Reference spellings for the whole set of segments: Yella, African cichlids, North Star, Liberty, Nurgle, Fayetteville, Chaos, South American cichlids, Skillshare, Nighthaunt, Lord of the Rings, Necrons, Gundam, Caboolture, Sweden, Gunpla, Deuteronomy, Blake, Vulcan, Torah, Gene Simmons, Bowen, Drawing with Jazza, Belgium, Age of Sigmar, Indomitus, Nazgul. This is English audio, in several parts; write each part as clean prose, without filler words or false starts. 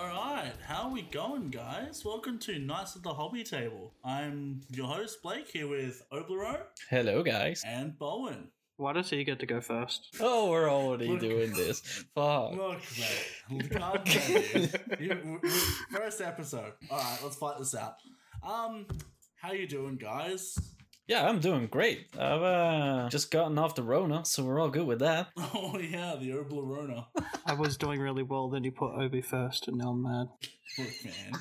Alright, how are we going, guys? Welcome to Knights of the Hobby Table. I'm your host, Blake, here with Oblero. Hello, guys. And Bowen. Why does he get to go first? Oh, we're already doing this. Fuck. Look, mate. Can't first episode. Alright, let's fight this out. How you doing, guys? Yeah, I'm doing great. I've just gotten off the Rona, so we're all good with that. Oh, yeah, the Obla Rona. I was doing really well, then you put Obi first, and now I'm mad. Look, man.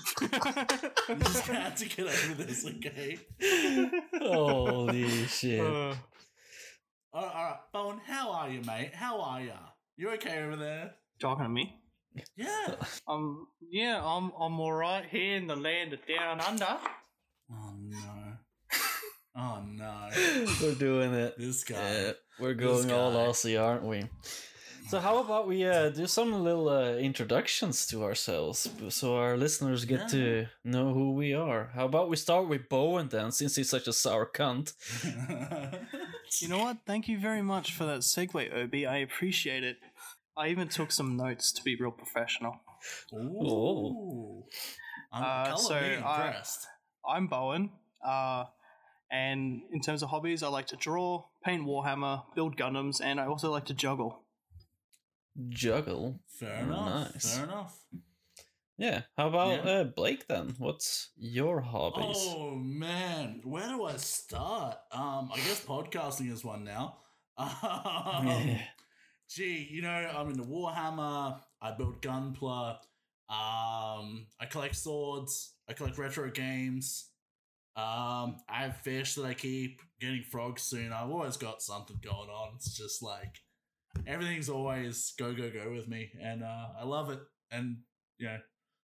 You just had to get over this, okay? Holy shit. All right, Bowen, how are you, mate? How are ya? You okay over there? Talking to me? Yeah. I'm all right here in the land of Down Under. Oh, no. Oh no. We're doing it. This guy. Yeah, we're going guy. All Aussie, aren't we? So how about we do some little introductions to ourselves so our listeners get to know who we are. How about we start with Bowen then, since he's such a sour cunt. You know what? Thank you very much for that segue, Obi. I appreciate it. I even took some notes to be real professional. Ooh. I'm Bowen. And in terms of hobbies, I like to draw, paint Warhammer, build Gundams, and I also like to juggle. Juggle? Fair enough. Nice. Fair enough. Yeah. How about Blake then? What's your hobbies? Oh, man. Where do I start? I guess podcasting is one now. Gee, you know, I'm into Warhammer. I build Gunpla. I collect swords. I collect retro games. I have fish that I keep, getting frogs soon. I've always got something going on. It's just like everything's always go with me, and I love it. And you know,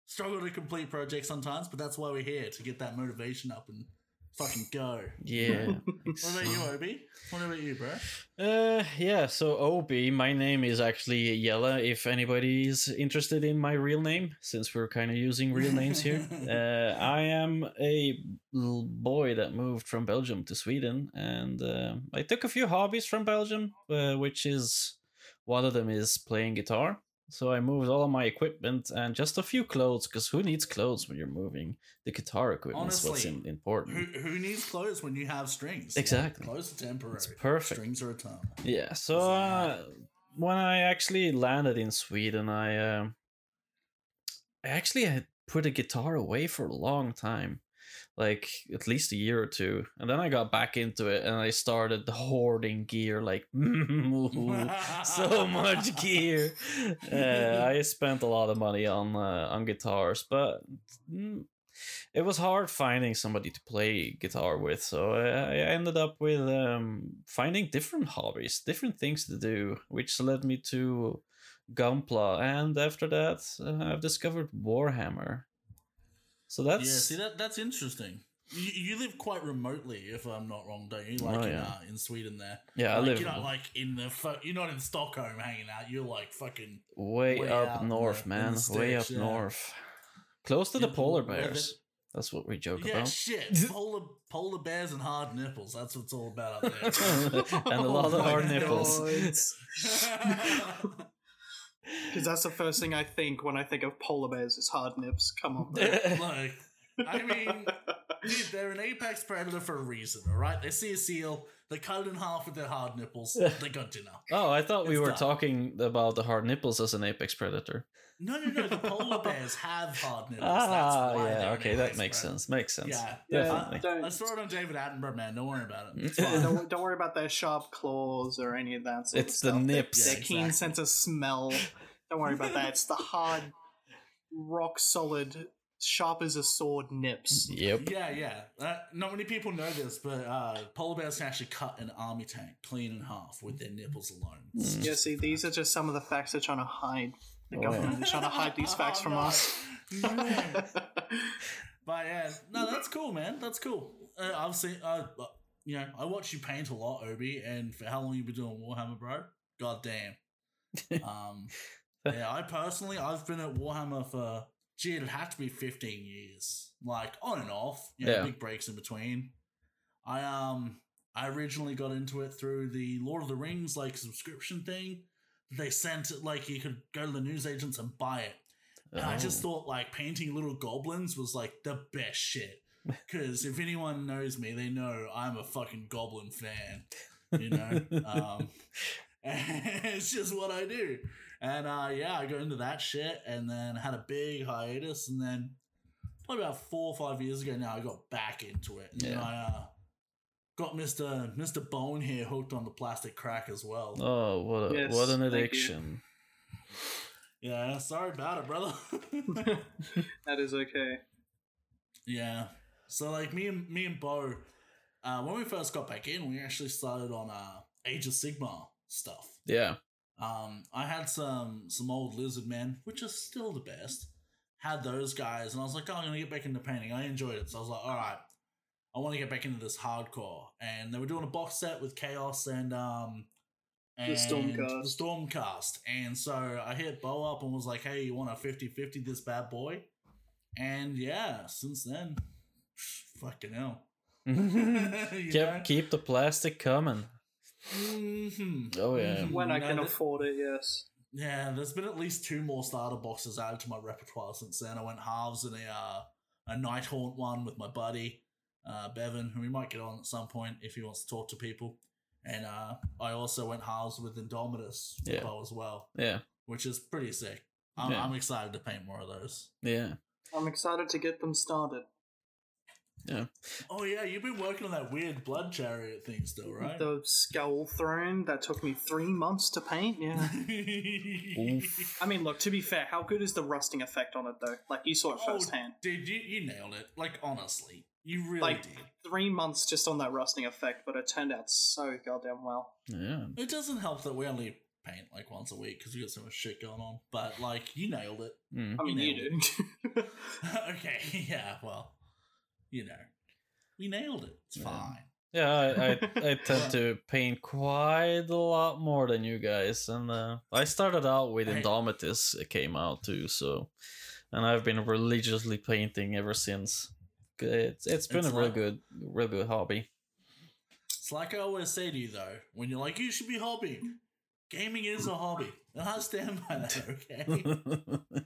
struggle to complete projects sometimes, but that's why we're here, to get that motivation up and fucking go. Yeah. What about you, Obi? What about you, bro? So Obi, my name is actually Yella, if anybody is interested in my real name, since we're kind of using real names here. I am a boy that moved from Belgium to Sweden, and I took a few hobbies from Belgium, which is one of them is playing guitar. So I moved all of my equipment and just a few clothes, because who needs clothes when you're moving? The guitar equipment is what's important. Who needs clothes when you have strings? Exactly. Yeah, clothes are temporary. It's perfect. Strings are eternal. Yeah, so when I actually landed in Sweden, I actually had put a guitar away for a long time. Like at least a year or two, and then I got back into it, and I started hoarding gear, like so much gear. I spent a lot of money on guitars, but it was hard finding somebody to play guitar with. So I ended up with finding different hobbies, different things to do, which led me to Gunpla, and after that, I've discovered Warhammer. So that's... Yeah, see, that's interesting. You live quite remotely, if I'm not wrong, don't you? Like in Sweden there. Yeah, like, I live... You're not, like, you're not in Stockholm hanging out. You're, like, fucking... Way up north, man. Way up north. Close to the polar bears. That's what we joke about. Yeah, shit. Polar bears and hard nipples. That's what it's all about up there. And a lot of hard nipples. Because that's the first thing I think when I think of polar bears is hard nips. Come on, like, I mean, dude, they're an apex predator for a reason, all right? They see a seal, they cut it in half with their hard nipples, they got dinner. Oh, I thought we were talking about the hard nipples as an apex predator. No, the polar bears have hard nipples. That's why that makes sense. Yeah. Definitely. Let's throw it on David Attenborough, man. Don't worry about it. Don't worry about their sharp claws or any of that sort of stuff. It's the nips. Their keen sense of smell. Don't worry about that. It's the hard, rock solid, sharp as a sword nips. Yep. Yeah. Not many people know this, but polar bears can actually cut an army tank clean in half with their nipples alone. Yeah, see, these are just some of the facts they're trying to hide. The government is trying to hide these facts from us. But yeah, no, that's cool, man. That's cool. I've seen, you know, I watch you paint a lot, Obi, and for how long you been doing Warhammer, bro? God damn. Yeah, I personally, I've been at Warhammer for, gee, it'd have to be 15 years. Like, on and off. You know, big breaks in between. I originally got into it through the Lord of the Rings, like, subscription thing. They sent it, like, you could go to the newsagents and buy it. And I just thought like painting little goblins was like the best shit. Because if anyone knows me, they know I'm a fucking goblin fan, you know? It's just what I do. And yeah, I got into that shit and then had a big hiatus. And then probably about 4 or 5 years ago now, I got back into it. And yeah. Then I got Mr. Bowen here hooked on the plastic crack as well. Oh, what an addiction. Yeah, sorry about it, brother. That is okay. Yeah. So like me and Bo, when we first got back in, we actually started on Age of Sigmar stuff. Yeah. I had some old lizard men, which are still the best. Had those guys, and I was like, oh, I'm gonna get back into painting. I enjoyed it, so I was like, all right, I want to get back into this hardcore. And they were doing a box set with Chaos and the Stormcast. And so I hit Bo up and was like, hey, you want a 50-50 this bad boy? And yeah, since then, fucking hell. Keep the plastic coming. Mm-hmm. Oh yeah. When I can afford it, yes. Yeah, there's been at least 2 more starter boxes added to my repertoire since then. I went halves in a Nighthaunt one with my buddy, Bevan, who we might get on at some point if he wants to talk to people. And I also went halves with Indomitus as well. Yeah. Which is pretty sick. I'm excited to paint more of those. Yeah. I'm excited to get them started. Yeah. Oh, yeah, you've been working on that weird blood chariot thing still, right? The skull throne that took me 3 months to paint, yeah. I mean, look, to be fair, how good is the rusting effect on it, though? Like, you saw it firsthand. Dude, you nailed it. Like, honestly, you really did. 3 months just on that rusting effect, but it turned out so goddamn well. Yeah. It doesn't help that we only paint like once a week because we got so much shit going on, but like you nailed it. I mean, you do. Okay, yeah, well, you know, we nailed it. It's fine. Yeah, I tend to paint quite a lot more than you guys, and I started out with Indomitus. It came out too, so, and I've been religiously painting ever since. It's been a real good hobby. It's like I always say to you though, when you're like you should be hobbying. Gaming is a hobby, and I stand by that, okay?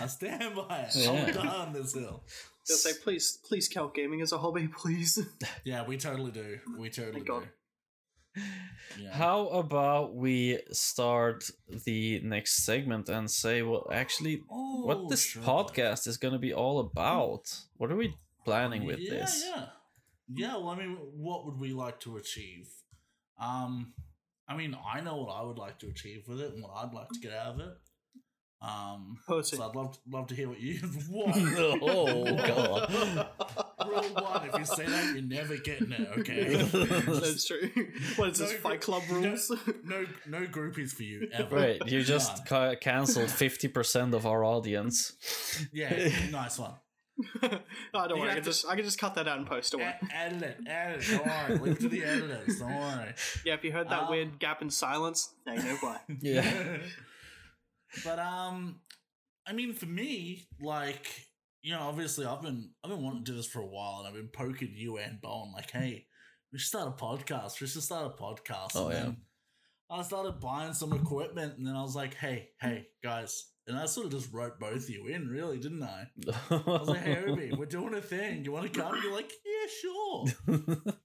I stand by it. I'm down this hill. They'll say, please count gaming as a hobby, please. Yeah, we totally do. We totally do. Yeah. How about we start the next segment and say, well, actually, what this podcast is going to be all about? What are we planning with this? Yeah, well, I mean, what would we like to achieve? I mean, I know what I would like to achieve with it and what I'd like to get out of it. So I'd love to hear what you... What? Oh, God. Rule 1, if you say that, you're never getting it, okay? That's true. What is this, Fight Club rules? No groupies for you, ever. Right, you just cancelled 50% of our audience. Yeah, nice one. I don't worry. I can just cut that out and post away. Edit it. Don't worry. Leave it to the editors. Don't worry. Yeah, if you heard that weird gap in silence, now you know why. Yeah. But I mean, for me, like, you know, obviously, I've been wanting to do this for a while, and I've been poking you and Bowen like, hey, we should start a podcast. Oh, and then I started buying some equipment, and then I was like, hey, guys. And I sort of just wrote both of you in, really, didn't I? I was like, hey, Obi, we're doing a thing. You want to come? You're like, yeah, sure.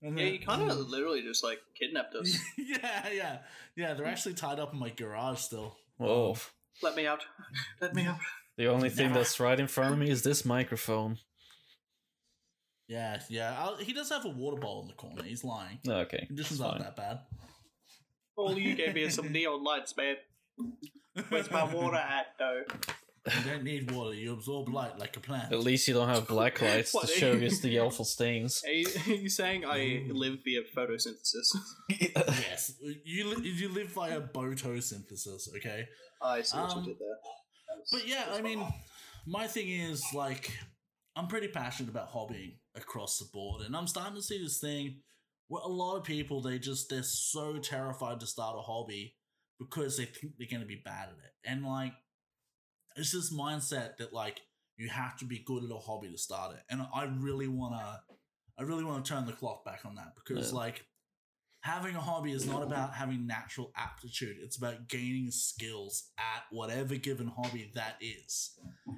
And you kind of literally just, like, kidnapped us. Yeah. Yeah, they're actually tied up in my garage still. Whoa. Let me out. The only thing that's right in front of me is this microphone. Yeah. He does have a water bowl in the corner. He's lying. Okay. Conditions aren't that bad. Well, you gave me some neon lights, man. Where's my water at, though? You don't need water. You absorb light like a plant. At least you don't have black lights to show you the yellow stains. Are you saying I live via photosynthesis? Yes. You live via photosynthesis, okay? I see what you did there. But yeah, I mean, my thing is, like, I'm pretty passionate about hobbying across the board, and I'm starting to see this thing where a lot of people, they're so terrified to start a hobby because they think they're going to be bad at it. And, like, it's this mindset that, like, you have to be good at a hobby to start it. And I really want to turn the clock back on that because, like, having a hobby is not about having natural aptitude. It's about gaining skills at whatever given hobby that is.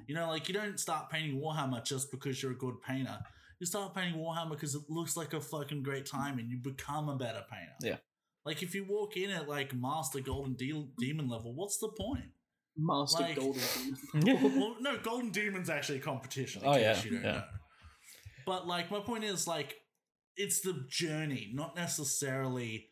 You know, like, you don't start painting Warhammer just because you're a good painter. You start painting Warhammer because it looks like a fucking great time and you become a better painter. Yeah. Like, if you walk in at, like, Master Golden Demon level, what's the point? Master like, Golden Demon. Well, no, Golden Demon's actually a competition. In case you don't know. But, like, my point is, like, it's the journey, not necessarily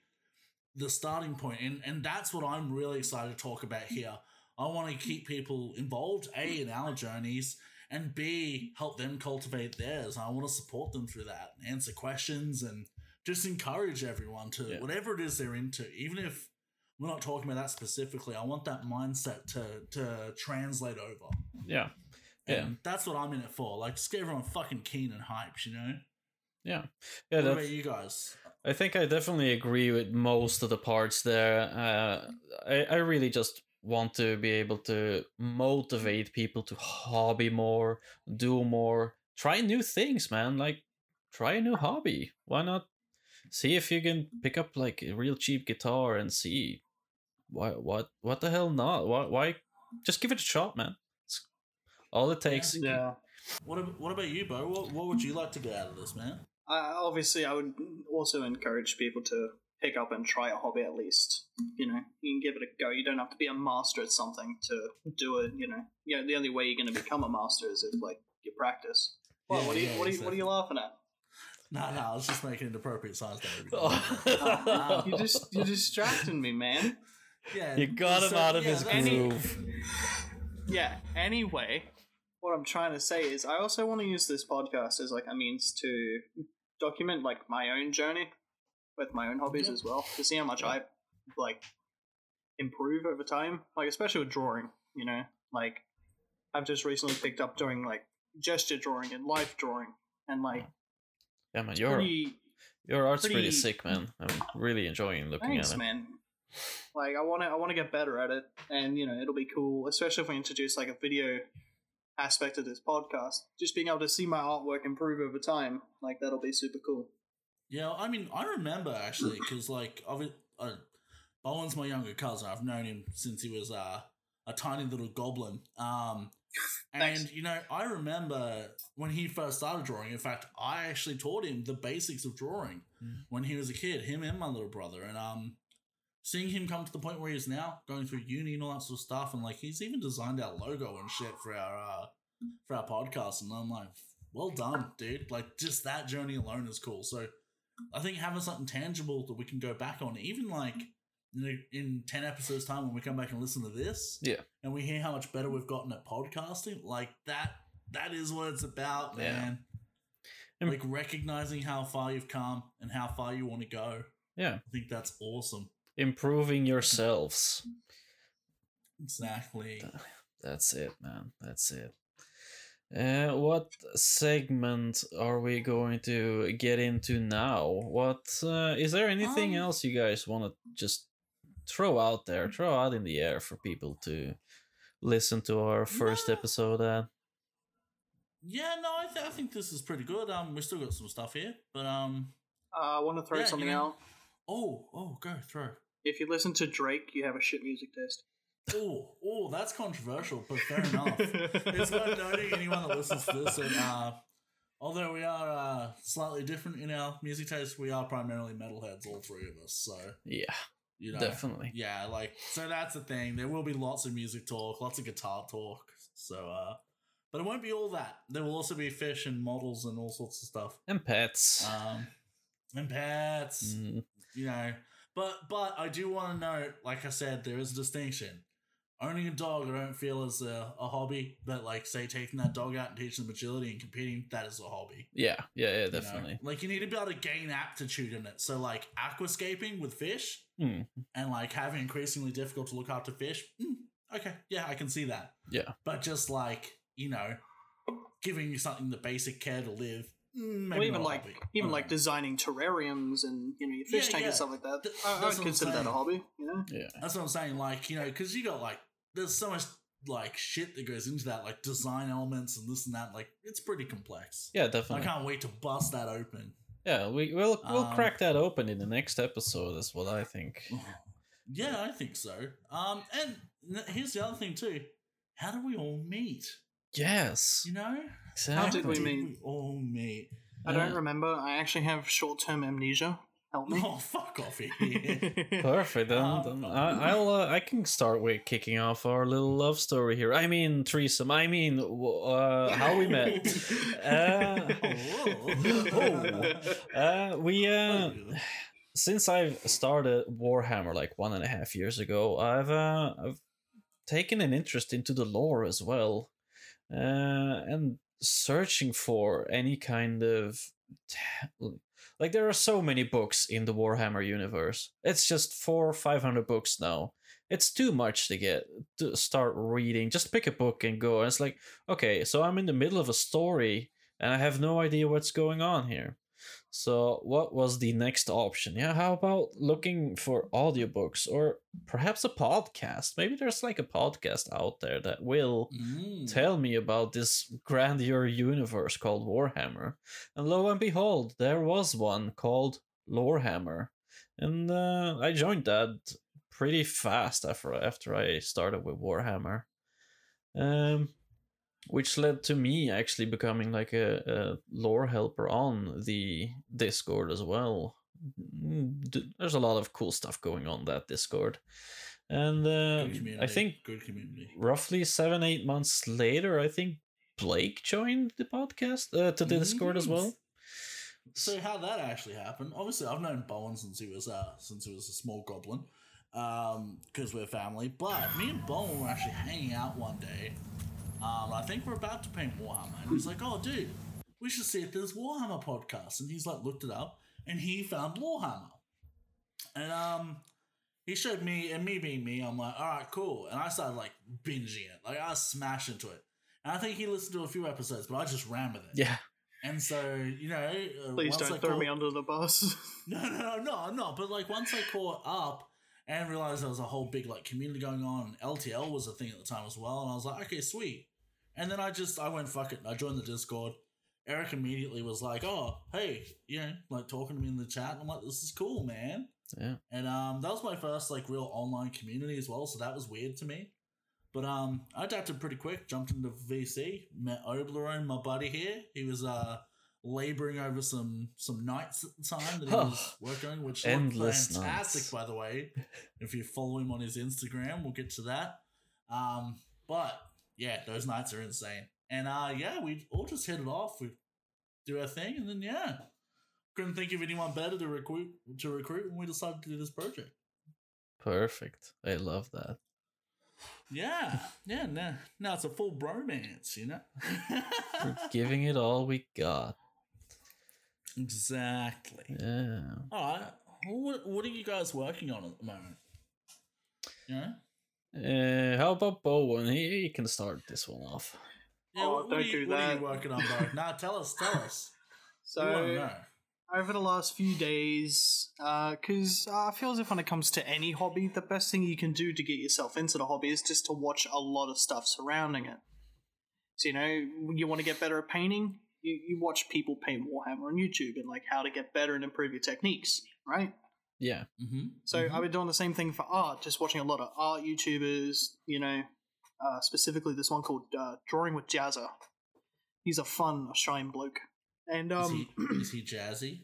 the starting point. And that's what I'm really excited to talk about here. I want to keep people involved, A, in our journeys, and B, help them cultivate theirs. I want to support them through that, answer questions, and just encourage everyone to whatever it is they're into. Even if we're not talking about that specifically, I want that mindset to translate over. Yeah. And that's what I'm in it for. Like, just get everyone fucking keen and hyped, you know? Yeah. What about you guys? I think I definitely agree with most of the parts there. I really just want to be able to motivate people to hobby more, do more, try new things, man. Like, try a new hobby. Why not? See if you can pick up like a real cheap guitar and see what the hell not? Why? Just give it a shot, man. It's all it takes. Yeah. What about you, Bo? What would you like to get out of this, man? Obviously, I would also encourage people to pick up and try a hobby at least. You know, you can give it a go. You don't have to be a master at something to do it. You know, yeah. The only way you're going to become a master is if like you practice. Well, what are you laughing at? No, I was just making an appropriate size there. You're distracting me, man. Yeah, you got him out of his groove. Yeah, anyway, what I'm trying to say is I also want to use this podcast as like a means to document like my own journey with my own hobbies as well, to see how much I like improve over time, like especially with drawing, you know? Like, I've just recently picked up doing like gesture drawing and life drawing and like yeah, man, your art's pretty sick, man. I'm really enjoying looking at it. Man. Like, I want to get better at it, and you know, it'll be cool, especially if we introduce like a video aspect of this podcast. Just being able to see my artwork improve over time, like that'll be super cool. Yeah, I mean, I remember actually because like Bowen's my younger cousin. I've known him since he was a tiny little goblin. And, you know, I remember when he first started drawing, in fact, I actually taught him the basics of drawing when he was a kid, him and my little brother. And seeing him come to the point where he is now, going through uni and all that sort of stuff, and, like, he's even designed our logo and shit for our podcast. And I'm like, well done, dude. Like, just that journey alone is cool. So I think having something tangible that we can go back on, even, like, in 10 episodes time when we come back and listen to this and we hear how much better we've gotten at podcasting, like that is what it's about, man. Like recognizing how far you've come and how far you want to go. I think that's awesome. Improving yourselves. Exactly. That's it, man. That's it. What segment are we going to get into now? What is there anything else you guys want to just throw out in the air for people to listen to our first episode at? Yeah, no, I think this is pretty good. We still got some stuff here, but I want to throw something out. Oh, go throw. If you listen to Drake, you have a shit music test. Oh, that's controversial, but fair enough. It's worth noting anyone that listens to this. And although we are slightly different in our music taste, we are primarily metalheads, all three of us. So yeah, you know, definitely. Yeah, like so that's the thing. There will be lots of music talk, lots of guitar talk. So, but it won't be all that. There will also be fish and models and all sorts of stuff and pets. You know. But I do want to note, like I said, there is a distinction. Owning a dog, I don't feel is a hobby, but like say taking that dog out and teaching them agility and competing, that is a hobby. Yeah, definitely. You know? Like you need to be able to gain aptitude in it. So like aquascaping with fish and like having increasingly difficult to look after fish. Okay, yeah, I can see that. Yeah, but just like you know, giving you something the basic care to live. Maybe even like hobby. Like designing terrariums and you know your fish tank and stuff like that. I would consider that a hobby. You know? Yeah, that's what I'm saying. Like you know, because you got like there's so much like shit that goes into that, like design elements and this and that. Like it's pretty complex. Yeah, definitely. I can't wait to bust that open. Yeah, we'll crack that open in the next episode, is what I think. Yeah, I think so. And here's the other thing too. How do we all meet? Yes. You know? Exactly. How did we meet? We all meet. I don't remember. I actually have short-term amnesia. Help me. Oh, fuck off here. Perfect. I can start with kicking off our little love story here. I mean, threesome. I mean, how we met. Since I've started Warhammer like 1.5 years ago, I've taken an interest into the lore as well, and searching for any kind of like there are so many books in the Warhammer universe. It's just 400 or 500 books now. It's too much to start reading. Just pick a book and go. And it's like, okay, so I'm in the middle of a story and I have no idea what's going on here. So what was the next option? Yeah, how about looking for audiobooks or perhaps a podcast? Maybe there's like a podcast out there that will tell me about this grandeur universe called Warhammer. And lo and behold, there was one called Lorehammer. And I joined that pretty fast after I started with Warhammer. Which led to me actually becoming like a lore helper on the Discord as well. There's a lot of cool stuff going on that Discord. And I think roughly 7-8 months later, I think Blake joined the podcast to the Discord as well. So how that actually happened? Obviously, I've known Bowen since he was a small goblin, because we're family. But me and Bowen were actually hanging out one day. I think we're about to paint Warhammer. And he's like, oh, dude, we should see if there's Warhammer podcasts. And he's like, looked it up, and he found Lorehammer. And he showed me, and me being me, I'm like, all right, cool. And I started, like, binging it. Like, I smashed into it. And I think he listened to a few episodes, but I just ran with it. Yeah. And so, you know... Please don't throw me under the bus. No, I'm not. But, like, once I caught up, and realised there was a whole big like community going on. LTL was a thing at the time as well. And I was like, okay, sweet. And then I went, fuck it. I joined the Discord. Eric immediately was like, oh, hey, you know, like talking to me in the chat. And I'm like, this is cool, man. Yeah. And that was my first like real online community as well. So that was weird to me. But I adapted pretty quick, jumped into VC, met Oblero, my buddy here. He was labouring over some nights at the time that he was working on, which looked fantastic, nights. By the way. If you follow him on his Instagram, we'll get to that. But yeah, those nights are insane. And yeah, we all just hit it off. We do our thing, and then yeah, couldn't think of anyone better to recruit when we decided to do this project. Perfect. I love that. Yeah. Now it's a full bromance, you know. We're giving it all we got. Exactly. Yeah. All right. What are you guys working on at the moment? Yeah. How about Bowen? He can start this one off. Yeah, oh, what are you working on, Bowen? Nah, tell us. So, over the last few days, because I feel as if when it comes to any hobby, the best thing you can do to get yourself into the hobby is just to watch a lot of stuff surrounding it. So, you know, you want to get better at painting? You watch people paint Warhammer on YouTube and like how to get better and improve your techniques, right? Yeah. Mm-hmm. So I've been doing the same thing for art, just watching a lot of art YouTubers, you know, specifically this one called Drawing with Jazza. He's a fun Australian bloke. And is he jazzy?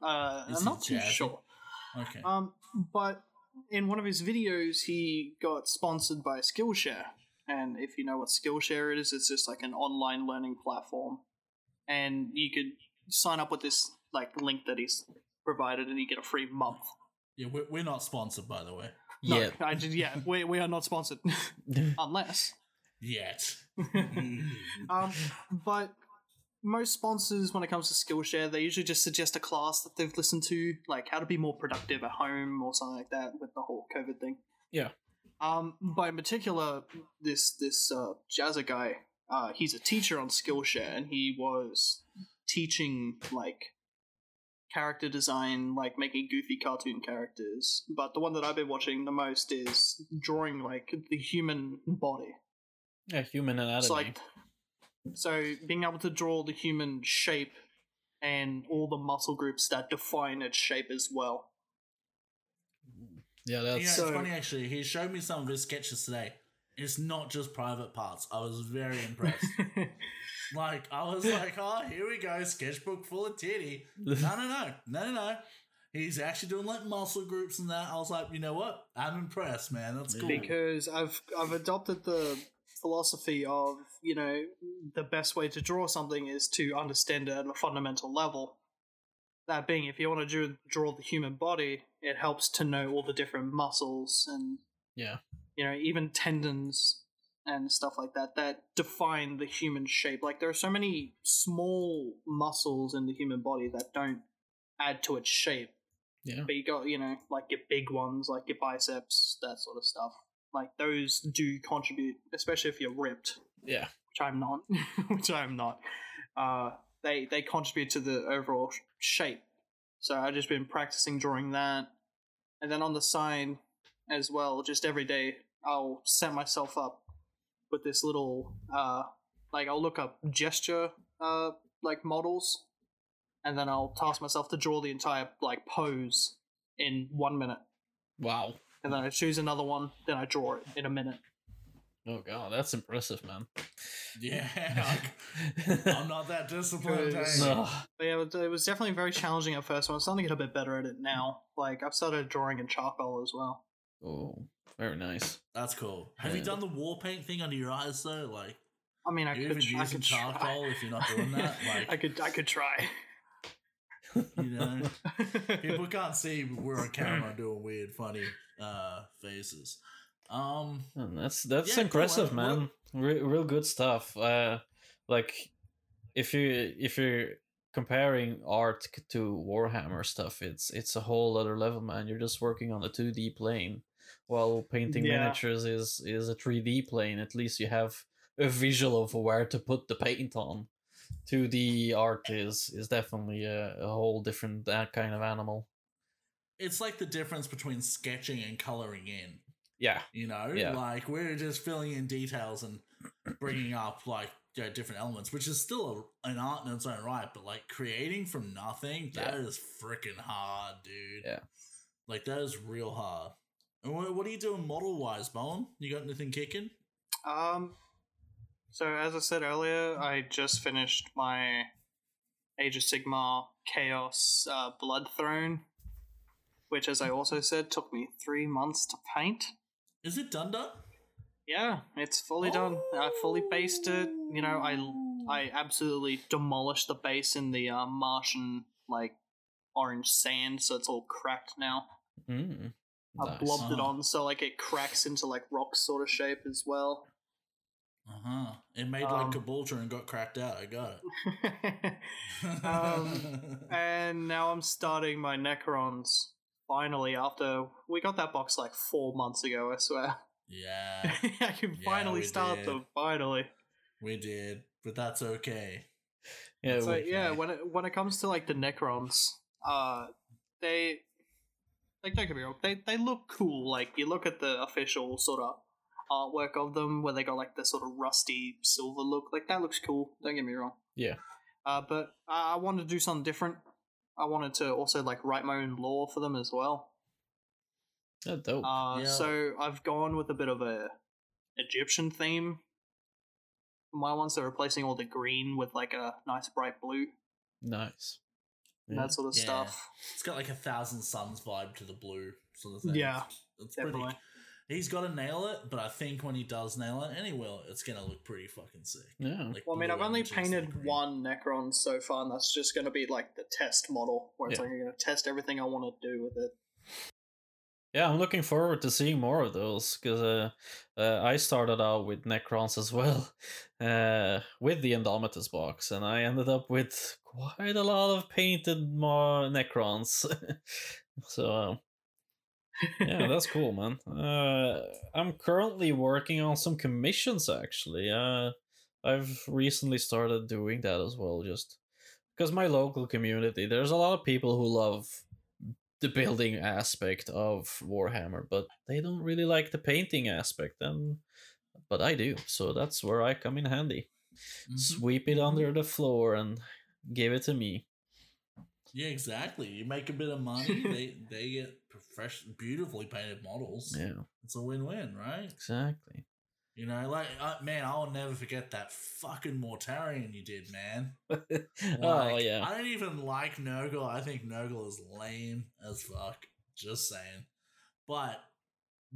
I'm not too sure. Okay. But in one of his videos, he got sponsored by Skillshare. And if you know what Skillshare is, it's just like an online learning platform. And you could sign up with this like link that he's provided and you get a free month. Yeah, we're not sponsored, by the way. No, yeah. We are not sponsored. Unless. Yet. But most sponsors, when it comes to Skillshare, they usually just suggest a class that they've listened to, like how to be more productive at home or something like that with the whole COVID thing. Yeah. But in particular, this Jazza guy, he's a teacher on Skillshare, and he was teaching like character design, like making goofy cartoon characters. But the one that I've been watching the most is drawing like the human body. Yeah, human anatomy. So being able to draw the human shape and all the muscle groups that define its shape as well. Yeah, that's it's funny actually. He showed me some of his sketches today. It's not just private parts. I was very impressed. I was like, oh, here we go, sketchbook full of titty. No. He's actually doing like muscle groups and that. I was like, you know what? I'm impressed, man. That's cool. Because I've adopted the philosophy of, you know, the best way to draw something is to understand it at a fundamental level. That being, if you want to draw the human body, it helps to know all the different muscles and, yeah, you know, even tendons and stuff like that, that define the human shape. Like, there are so many small muscles in the human body that don't add to its shape. Yeah. But you got, you know, like your big ones, like your biceps, that sort of stuff. Like, those do contribute, especially if you're ripped. Yeah. Which I'm not. They contribute to the overall shape. So I've just been practicing drawing that. And then on the side as well, just every day, I'll set myself up with this little, like, I'll look up gesture, like, models. And then I'll task myself to draw the entire, like, pose in 1 minute. Wow. And then I choose another one, then I draw it in a minute. Oh, God, that's impressive, man. Yeah. I'm not that disciplined. No. But yeah, it was definitely very challenging at first, but I'm starting to get a bit better at it now. Like, I've started drawing in charcoal as well. Oh, very nice. That's cool. Yeah. Have you done the war paint thing under your eyes, though? Like, I mean, I could charcoal try. If you're not doing that? Like, I could try. You know? People can't see we're on camera doing weird, funny faces. That's impressive, cool, man. Real good stuff. Like, if you're comparing art to Warhammer stuff, it's a whole other level, man. You're just working on a 2D plane, while painting miniatures is a 3D plane. At least you have a visual of where to put the paint on. 2D art is definitely a whole different kind of animal. It's like the difference between sketching and coloring in. Yeah. You know, like, we're just filling in details and bringing up, like, you know, different elements, which is still an art in its own right, but, like, creating from nothing, that is freaking hard, dude. Yeah. Like, that is real hard. And what are you doing model-wise, Bowen? You got anything kicking? So, as I said earlier, I just finished my Age of Sigmar Chaos Blood Throne, which, as I also said, took me 3 months to paint. Is it done? Yeah, it's fully done. I fully based it. You know, I absolutely demolished the base in the Martian, like, orange sand, so it's all cracked now. Nice. I blobbed it on, so, like, it cracks into, like, rock sort of shape as well. It made, like, Caboolture and got cracked out. I got it. And now I'm starting my Necrons, finally, after we got that box, like, 4 months ago, I swear. Yeah. I can finally start them, finally. We did, but that's okay. Yeah, so, yeah, when it comes to, like, the Necrons, they, like, don't get me wrong, they look cool. Like, you look at the official sort of artwork of them where they got, like, the sort of rusty silver look. Like, that looks cool, don't get me wrong. Yeah. But I wanted to do something different. I wanted to also, like, write my own lore for them as well. Oh, dope. So I've gone with a bit of a Egyptian theme. My ones are replacing all the green with, like, a nice bright blue. Nice. Yeah. That sort of stuff. It's got, like, a Thousand Suns vibe to the blue sort of thing. Yeah, it's definitely. Pretty... He's got to nail it, but I think when he does nail it, and he will, it's going to look pretty fucking sick. Yeah. Like, well, I mean, I've only painted one Necron so far, and that's just going to be, like, the test model, where it's like, you're going to test everything I want to do with it. Yeah, I'm looking forward to seeing more of those, because I started out with Necrons as well, with the Indomitus box, and I ended up with quite a lot of painted more Necrons. So... yeah, that's cool, man. I'm currently working on some commissions, actually. I've recently started doing that as well, just because my local community, there's a lot of people who love the building aspect of Warhammer, but they don't really like the painting aspect, but I do, so that's where I come in handy. Sweep it under the floor and give it to me. Yeah, exactly. You make a bit of money, they get professional, beautifully painted models. Yeah. It's a win-win, right? Exactly. You know, like, man, I'll never forget that fucking Mortarion you did, man. Like, oh, yeah. I don't even like Nurgle. I think Nurgle is lame as fuck. Just saying. But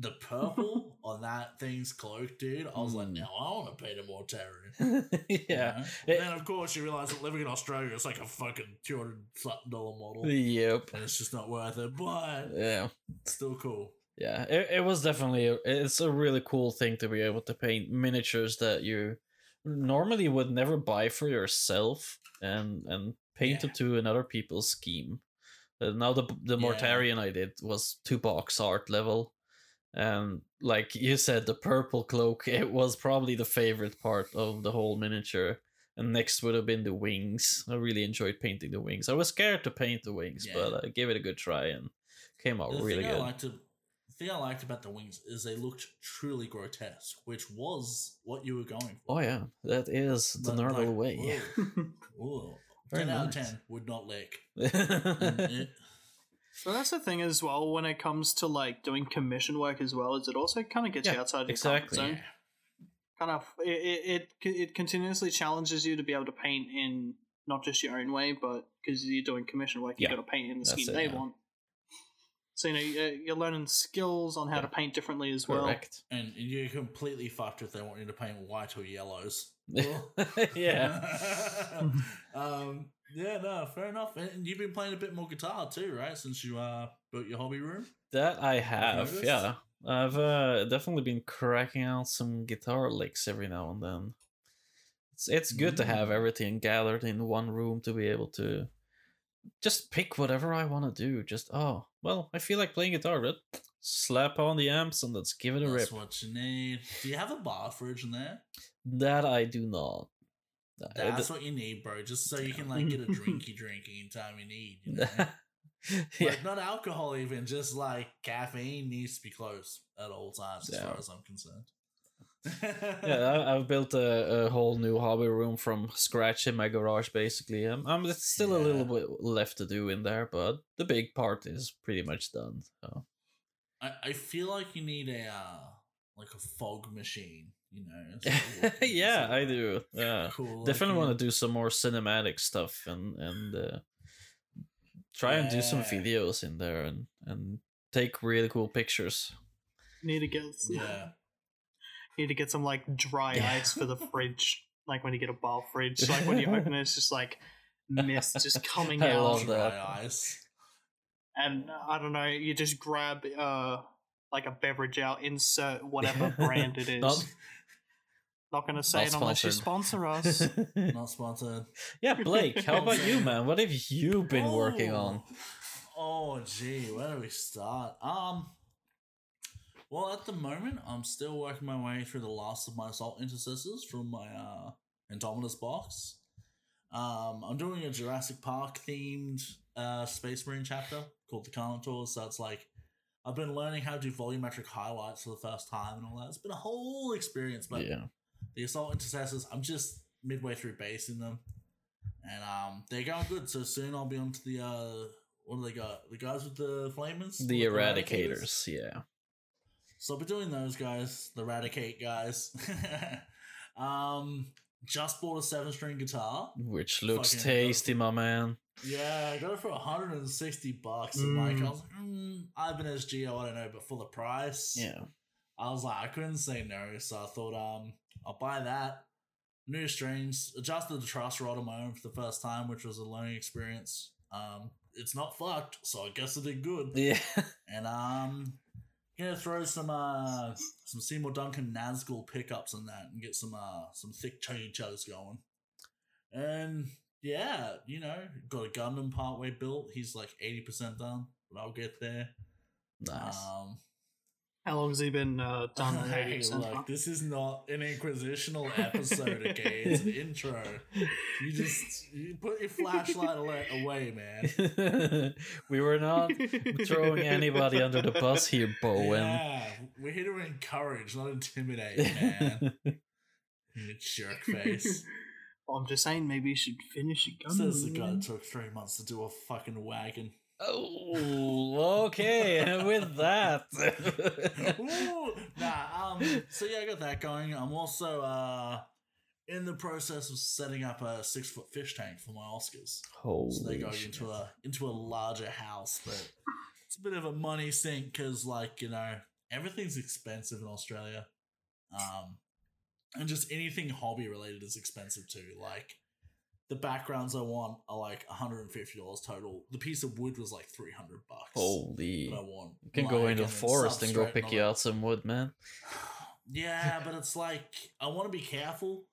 the purple on that thing's cloak, dude, I was like, no, I want to paint a Mortarion. Yeah. You know? And then, of course, you realize that living in Australia is like a fucking $200-something model. Yep. And it's just not worth it. But yeah, it's still cool. Yeah, it was definitely it's a really cool thing to be able to paint miniatures that you normally would never buy for yourself and paint it to another people's scheme. Now the Mortarion I did was 2 box art level, and like you said, the purple cloak, it was probably the favorite part of the whole miniature. And next would have been the wings. I really enjoyed painting the wings. I was scared to paint the wings, but I gave it a good try and came out really good. The thing I liked about the wings is they looked truly grotesque, which was what you were going for. Oh yeah, that is the normal way. Ooh. 10 out of 10 would not lick. Well, that's the thing as well when it comes to like doing commission work as well. Is it also kind of gets you outside of the comfort zone? Kind of it continuously challenges you to be able to paint in not just your own way, but because you're doing commission work, you got to paint in the scheme they want. So, you know, you're learning skills on how to paint differently as well. Correct. And you're completely fucked if they want you to paint white or yellows. Well, fair enough. And you've been playing a bit more guitar too, right? Since you built your hobby room? That I have, yeah. I've definitely been cracking out some guitar licks every now and then. It's good to have everything gathered in one room to be able to just pick whatever I want to do. Just, I feel like playing guitar, but slap on the amps and let's give it a rip. That's what you need. Do you have a bar fridge in there? That I do not. That's what you need, bro. Just so you can like get a drinky anytime you need. You know? Like, not alcohol even, just like caffeine needs to be close at all times as far as I'm concerned. I've built a whole new hobby room from scratch in my garage, basically. There's still a little bit left to do in there, but the big part is pretty much done. So. I feel like you need a like a fog machine, you know? I do. Yeah, cool, definitely want to do some more cinematic stuff and try and do some videos in there and take really cool pictures. Need to get You need to get some like dry ice for the fridge, like when you get a bar fridge, like when you open it, it's just like mist just coming out. Dry ice. And I don't know, you just grab like a beverage out, insert whatever brand it is. Not gonna say it unless you sponsor us. Not sponsored. Yeah, Blake, how about you, man? What have you been working on? Oh gee, where do we start? Well, at the moment, I'm still working my way through the last of my Assault Intercessors from my Indomitus box. I'm doing a Jurassic Park-themed Space Marine chapter called the Carnotaur, so it's like I've been learning how to do volumetric highlights for the first time and all that. It's been a whole experience, but the Assault Intercessors, I'm just midway through basing them, and they're going good, so soon I'll be onto the, what do they got? The guys with the flamers? The Eradicators, yeah. So I'll be doing those guys, the Eradicate guys. Just bought a 7-string guitar. Which looks tasty, my man. Yeah, I got it for $160. And like, I was like, I have an SGO, I don't know, but for the price. Yeah. I was like, I couldn't say no, so I thought I'll buy that. New strings, adjusted the truss rod on my own for the first time, which was a learning experience. It's not fucked, so I guess it did good. Yeah. And gonna throw some Seymour Duncan Nazgul pickups on that and get some thick chuggy chugs going. And yeah, you know, got a Gundam partway built. He's like 80% done, but I'll get there. Nice. How long has he been done? Hey, look, this is not an inquisitional episode, okay? It's an intro. You put your flashlight away, man. We were not throwing anybody under the bus here, Bowen. Yeah, we're here to encourage, not intimidate, man. You jerk face. I'm just saying, maybe you should finish a Gundam. Says the guy that took 3 months to do a fucking wagon. Oh, okay. With that. So yeah, I got that going. I'm also in the process of setting up a 6-foot fish tank for my Oscars. Holy so they go into a larger house, but it's a bit of a money sink because, like, you know, everything's expensive in Australia. And just anything hobby related is expensive too. Like, the backgrounds I want are like $150 total. The piece of wood was like $300. Holy! But I want. You can go into the forest and go pick you out some wood, man. Yeah, but it's like I want to be careful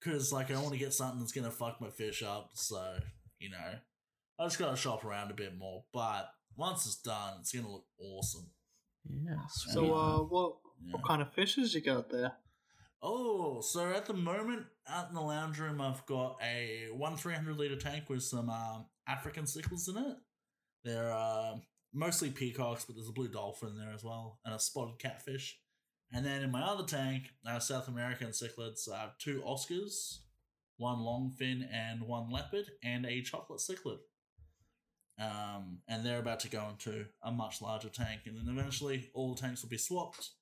because, like, I want to get something that's gonna fuck my fish up. So, you know, I just gotta shop around a bit more. But once it's done, it's gonna look awesome. Yeah. Sweet. So, what kind of fishes you got there? Oh, so at the moment, out in the lounge room, I've got a 1 300-litre tank with some African cichlids in it. They're mostly peacocks, but there's a blue dolphin there as well, and a spotted catfish. And then in my other tank, South American cichlids, I have 2 Oscars, 1 longfin and 1 leopard, and a chocolate cichlid. And they're about to go into a much larger tank, and then eventually all the tanks will be swapped.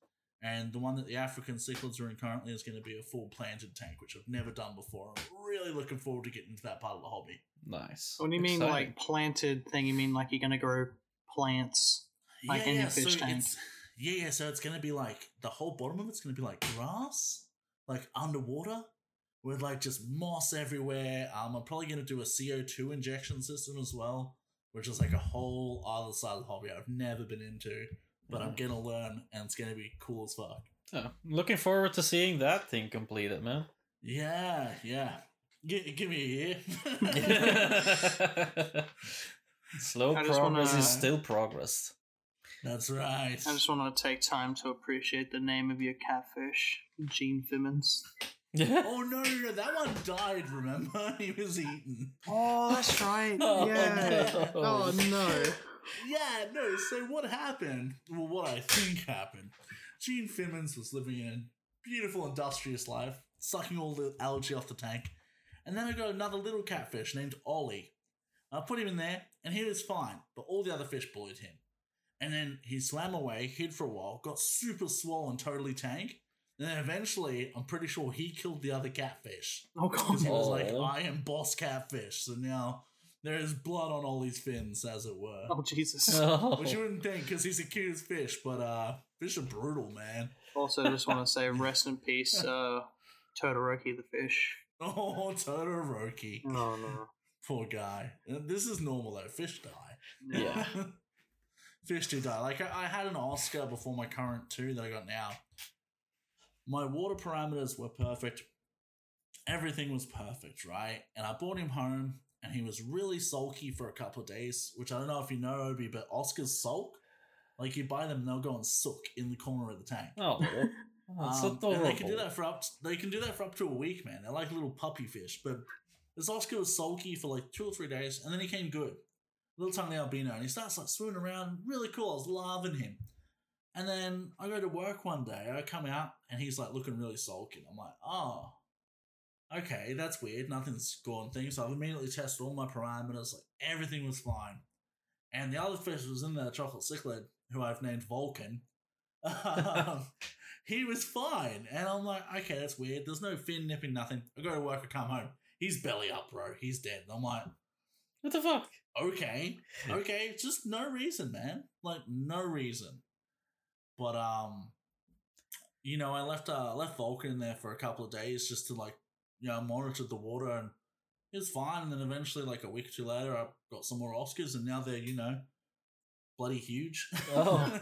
And the one that the African cichlids are in currently is going to be a full planted tank, which I've never done before. I'm really looking forward to getting into that part of the hobby. Nice. When you mean like planted thing, you mean like you're going to grow plants like in your fish tank? Yeah, so it's going to be like the whole bottom of it's going to be like grass, like underwater, with like just moss everywhere. I'm probably going to do a CO2 injection system as well, which is like a whole other side of the hobby I've never been into. But I'm going to learn, and it's going to be cool as fuck. Oh, looking forward to seeing that thing completed, man. Yeah. Give me a year. Slow progress is still progress. That's right. I just want to take time to appreciate the name of your catfish, Gene Simmons. Oh, no, that one died, remember? He was eaten. Oh, that's right. Yeah. Oh, no. Yeah, no, so what happened, well, what I think happened, Gene Simmons was living in a beautiful, industrious life, sucking all the algae off the tank, and then I got another little catfish named Ollie. I put him in there, and he was fine, but all the other fish bullied him. And then he swam away, hid for a while, got super swollen, totally tank, and then eventually, I'm pretty sure he killed the other catfish. Oh, God. Because he was like, I am boss catfish, so now... there is blood on Ollie's fins, as it were. Oh, Jesus. Oh. Which you wouldn't think, because he's the cutest fish, but fish are brutal, man. Also, just want to say, rest in peace, Todoroki the fish. Oh, Todoroki. No. Poor guy. This is normal, though. Fish die. Yeah. Fish do die. Like, I had an Oscar before my current 2 that I got now. My water parameters were perfect. Everything was perfect, right? And I brought him home. And he was really sulky for a couple of days, which I don't know if you know, Obi, but Oscars sulk. Like, you buy them and they'll go and sook in the corner of the tank. Oh, that's adorable. And they can do that for up to a week, man. They're like little puppy fish. But this Oscar was sulky for like 2 or 3 days, and then he came good. Little tiny albino, and he starts like swimming around. Really cool. I was loving him. And then I go to work one day. I come out, and he's like looking really sulky. I'm like, oh. Okay, that's weird. Nothing's gone thing. So I've immediately tested all my parameters. Like, everything was fine. And the other fish was in the chocolate cichlid, who I've named Vulcan. He was fine. And I'm like, okay, that's weird. There's no fin nipping, nothing. I go to work, I come home. He's belly up, bro. He's dead. And I'm like, what the fuck? Okay. Just no reason, man. Like, no reason. But, you know, I left Vulcan in there for a couple of days just to, like, you know, I monitored the water, and it was fine. And then eventually, like a week or 2 later, I got some more Oscars, and now they're, you know, bloody huge. Oh.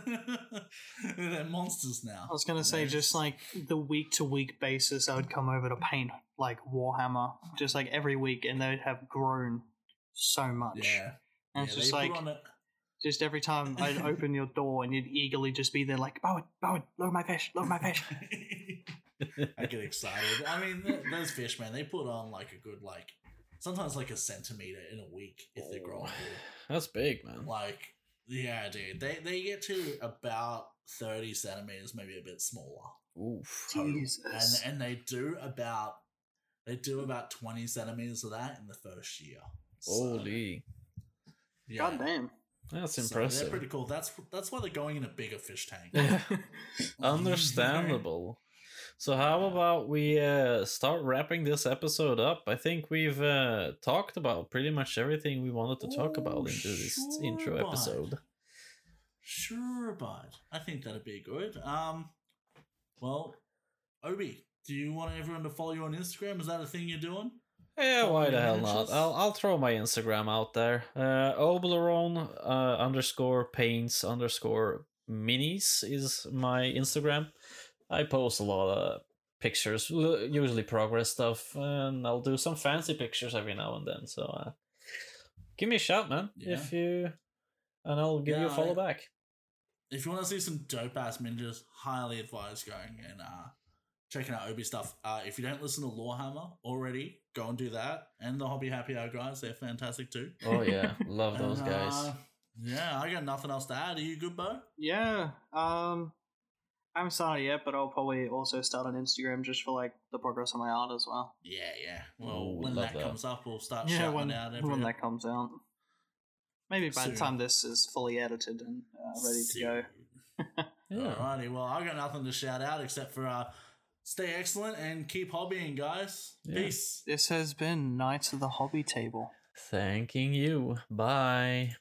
They're monsters now. I was going to say, just like the week-to-week basis, I would come over to paint like Warhammer, just like every week, and they'd have grown so much. Yeah. And it's just like, just every time I'd open your door, and you'd eagerly just be there like, Bowen, load my fish. I get excited. I mean, those fish, man, they put on like a good, like, sometimes like a centimeter in a week if they're growing. That's big, man. Like, yeah, dude, they get to about 30 centimeters, maybe a bit smaller. Oof. Jesus. And they do about They do about 20 centimeters of that in the first year. Holy. So, yeah. God damn. That's impressive. So they're pretty cool. That's why they're going in a bigger fish tank. Understandable. So how about we start wrapping this episode up? I think we've talked about pretty much everything we wanted to talk about into this intro episode. Sure, bud. I think that'd be good. Well, Obi, do you want everyone to follow you on Instagram? Is that a thing you're doing? Yeah, why the hell not? I'll throw my Instagram out there. Obleron _paints_minis is my Instagram. I post a lot of pictures, usually progress stuff, and I'll do some fancy pictures every now and then. So give me a shout, man, if you, and I'll give you a follow back. If you want to see some dope ass ninjas, highly advise going and checking out Obi stuff. If you don't listen to Lorehammer already, go and do that. And the Hobby Happy Hour guys, they're fantastic too. Oh yeah, love those guys. Yeah, I got nothing else to add. Are you good, Bo? Yeah. I haven't started yet, but I'll probably also start on Instagram just for like the progress on my art as well. Yeah, yeah. Well, when that comes up, we'll start shouting out everything. When that comes out. Maybe by the time this is fully edited and ready to go. Alrighty, well, I got nothing to shout out except for stay excellent and keep hobbying, guys. Yeah. Peace. This has been Knights of the Hobby Table. Thanking you. Bye.